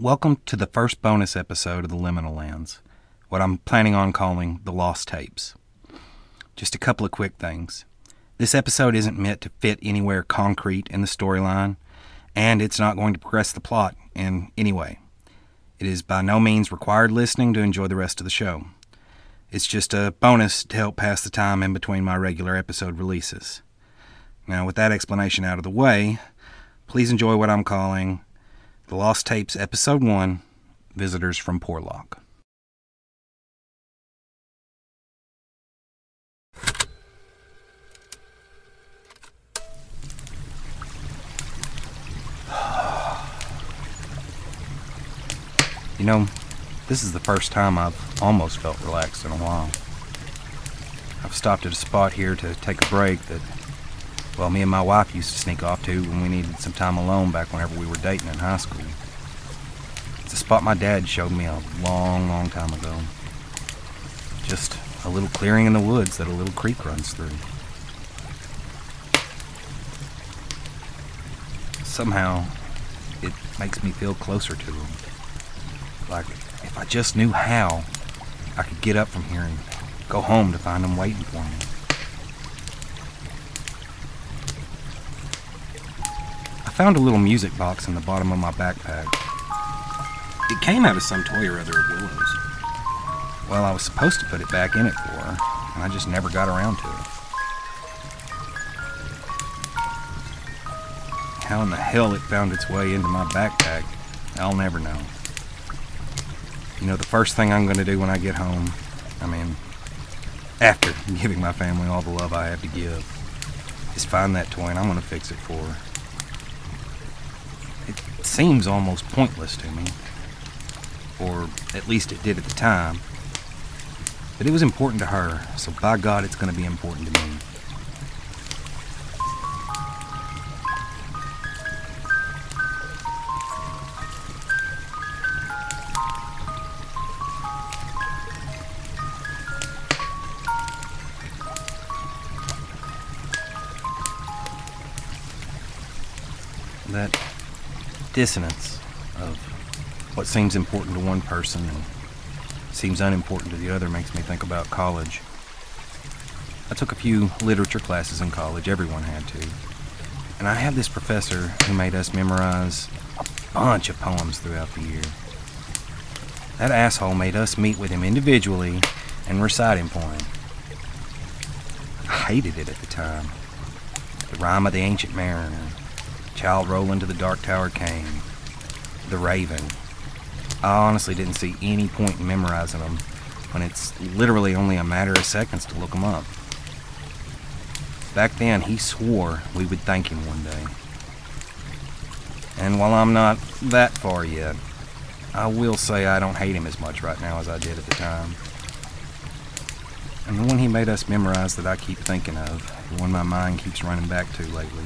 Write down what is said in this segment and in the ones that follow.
Welcome to the first bonus episode of The Liminal Lands, what I'm planning on calling The Lost Tapes. Just a couple of quick things. This episode isn't meant to fit anywhere concrete in the storyline, and it's not going to progress the plot in any way. It is by no means required listening to enjoy the rest of the show. It's just a bonus to help pass the time in between my regular episode releases. Now, with that explanation out of the way, please enjoy what I'm calling The Lost Tapes, Episode 1, Visitors from Porlock. You know, this is the first time I've almost felt relaxed in a while. I've stopped at a spot here to take a break that, well, me and my wife used to sneak off to when we needed some time alone back whenever we were dating in high school. It's a spot my dad showed me a long, long time ago. Just a little clearing in the woods that a little creek runs through. Somehow, it makes me feel closer to him. Like, if I just knew how, I could get up from here and go home to find him waiting for me. I found a little music box in the bottom of my backpack. It came out of some toy or other of Willow's. Well, I was supposed to put it back in it for her, and I just never got around to it. How in the hell it found its way into my backpack, I'll never know. You know, the first thing I'm going to do when I get home, after giving my family all the love I have to give, is find that toy and I'm going to fix it for her. It seems almost pointless to me, or at least it did at the time, but it was important to her, so by God it's going to be important to me. That dissonance of what seems important to one person and seems unimportant to the other makes me think about college. I took a few literature classes in college, everyone had to, and I had this professor who made us memorize a bunch of poems throughout the year. That asshole made us meet with him individually and recite him for him. I hated it at the time. The Rime of the Ancient Mariner, Child Roland to the Dark Tower Came, The Raven. I honestly didn't see any point in memorizing them when it's literally only a matter of seconds to look them up. Back then, he swore we would thank him one day. And while I'm not that far yet, I will say I don't hate him as much right now as I did at the time. And the one he made us memorize that I keep thinking of, the one my mind keeps running back to lately,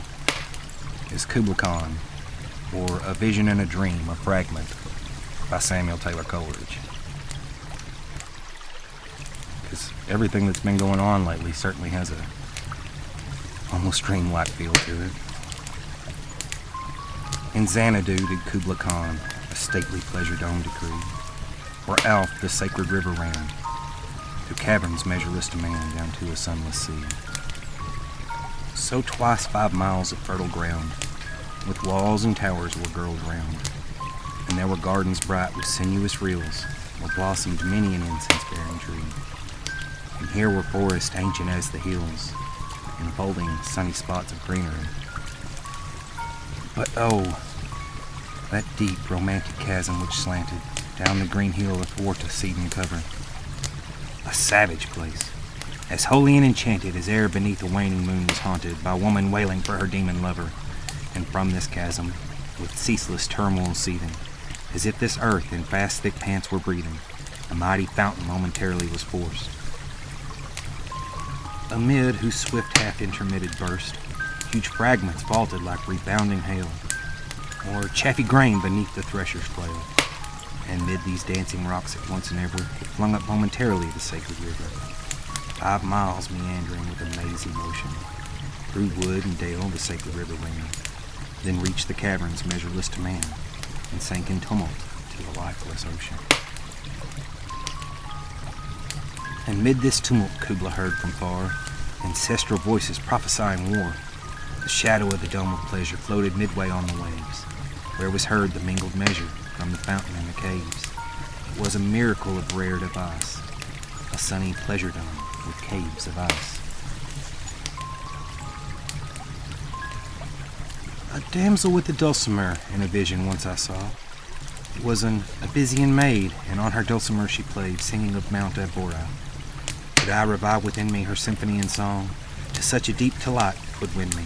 is Kubla Khan, or A Vision in a Dream, a Fragment, by Samuel Taylor Coleridge. Because everything that's been going on lately certainly has a almost dreamlike feel to it. In Xanadu did Kubla Khan, a stately pleasure dome decree, where Alph the sacred river ran, through caverns measureless to man down to a sunless sea. So twice 5 miles of fertile ground, with walls and towers were girdled round, and there were gardens bright with sinuous rills, where blossomed many an incense-bearing tree. And here were forests ancient as the hills, enfolding sunny spots of greenery. But oh, that deep, romantic chasm which slanted down the green hill athwart a cedarn cover. A savage place, as holy and enchanted as air beneath a waning moon was haunted by woman wailing for her demon lover, and from this chasm, with ceaseless turmoil seething, as if this earth in fast thick pants were breathing, a mighty fountain momentarily was forced. Amid whose swift half-intermitted burst, huge fragments vaulted like rebounding hail, or chaffy grain beneath the thresher's flail, and mid these dancing rocks at once and ever, it flung up momentarily the sacred river. 5 miles meandering with a mazy motion, through wood and dale the sacred river ran, then reached the caverns measureless to man, and sank in tumult to the lifeless ocean. And mid this tumult, Kubla heard from far ancestral voices prophesying war. The shadow of the dome of pleasure floated midway on the waves, where was heard the mingled measure from the fountain in the caves. It was a miracle of rare device, a sunny pleasure dome with caves of ice. A damsel with a dulcimer in a vision once I saw. It was an Abyssinian maid, and on her dulcimer she played, singing of Mount Abora. Could I revive within me her symphony and song? To such a deep delight would win me,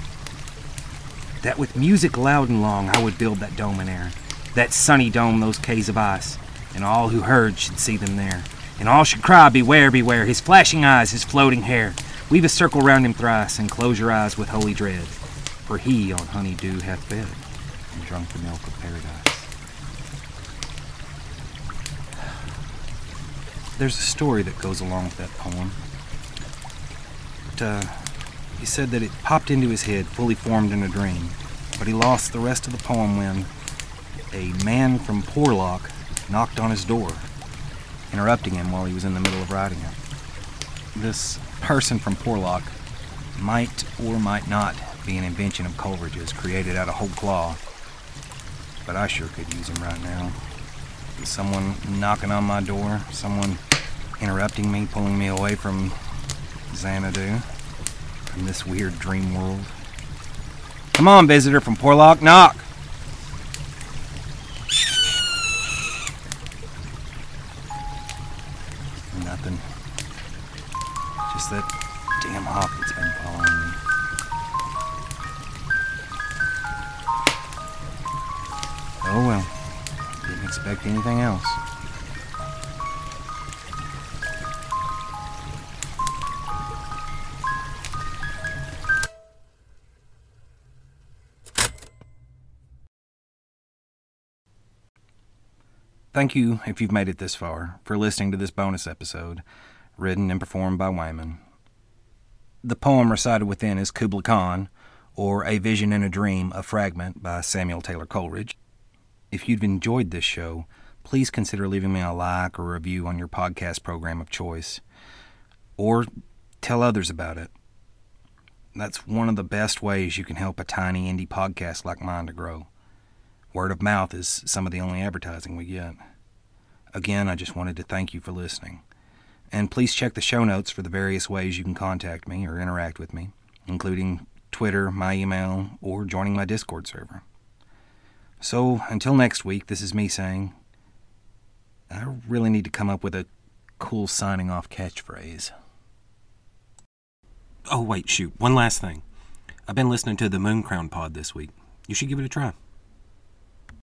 that with music loud and long I would build that dome in air, that sunny dome, those caves of ice, and all who heard should see them there. And all should cry, beware, beware, his flashing eyes, his floating hair. Weave a circle round him thrice, and close your eyes with holy dread, for he on honey dew hath fed, and drunk the milk of paradise. There's a story that goes along with that poem. But, he said that it popped into his head, fully formed in a dream. But he lost the rest of the poem when a man from Porlock knocked on his door, interrupting him while he was in the middle of writing it. This person from Porlock might or might not be an invention of Coleridge's, created out of whole cloth. But I sure could use him right now. Someone knocking on my door, someone interrupting me, pulling me away from Xanadu, from this weird dream world. Come on, visitor from Porlock, knock! Nothing. Just that damn hawk that's been following me. Oh well, didn't expect anything else. Thank you, if you've made it this far, for listening to this bonus episode, written and performed by Wayman. The poem recited within is Kubla Khan, or A Vision in a Dream, a Fragment, by Samuel Taylor Coleridge. If you've enjoyed this show, please consider leaving me a like or review on your podcast program of choice, or tell others about it. That's one of the best ways you can help a tiny indie podcast like mine to grow. Word of mouth is some of the only advertising we get. Again, I just wanted to thank you for listening. And please check the show notes for the various ways you can contact me or interact with me, including Twitter, my email, or joining my Discord server. So, until next week, this is me saying, I really need to come up with a cool signing off catchphrase. Oh, wait, shoot, one last thing. I've been listening to the Moon Crown pod this week. You should give it a try.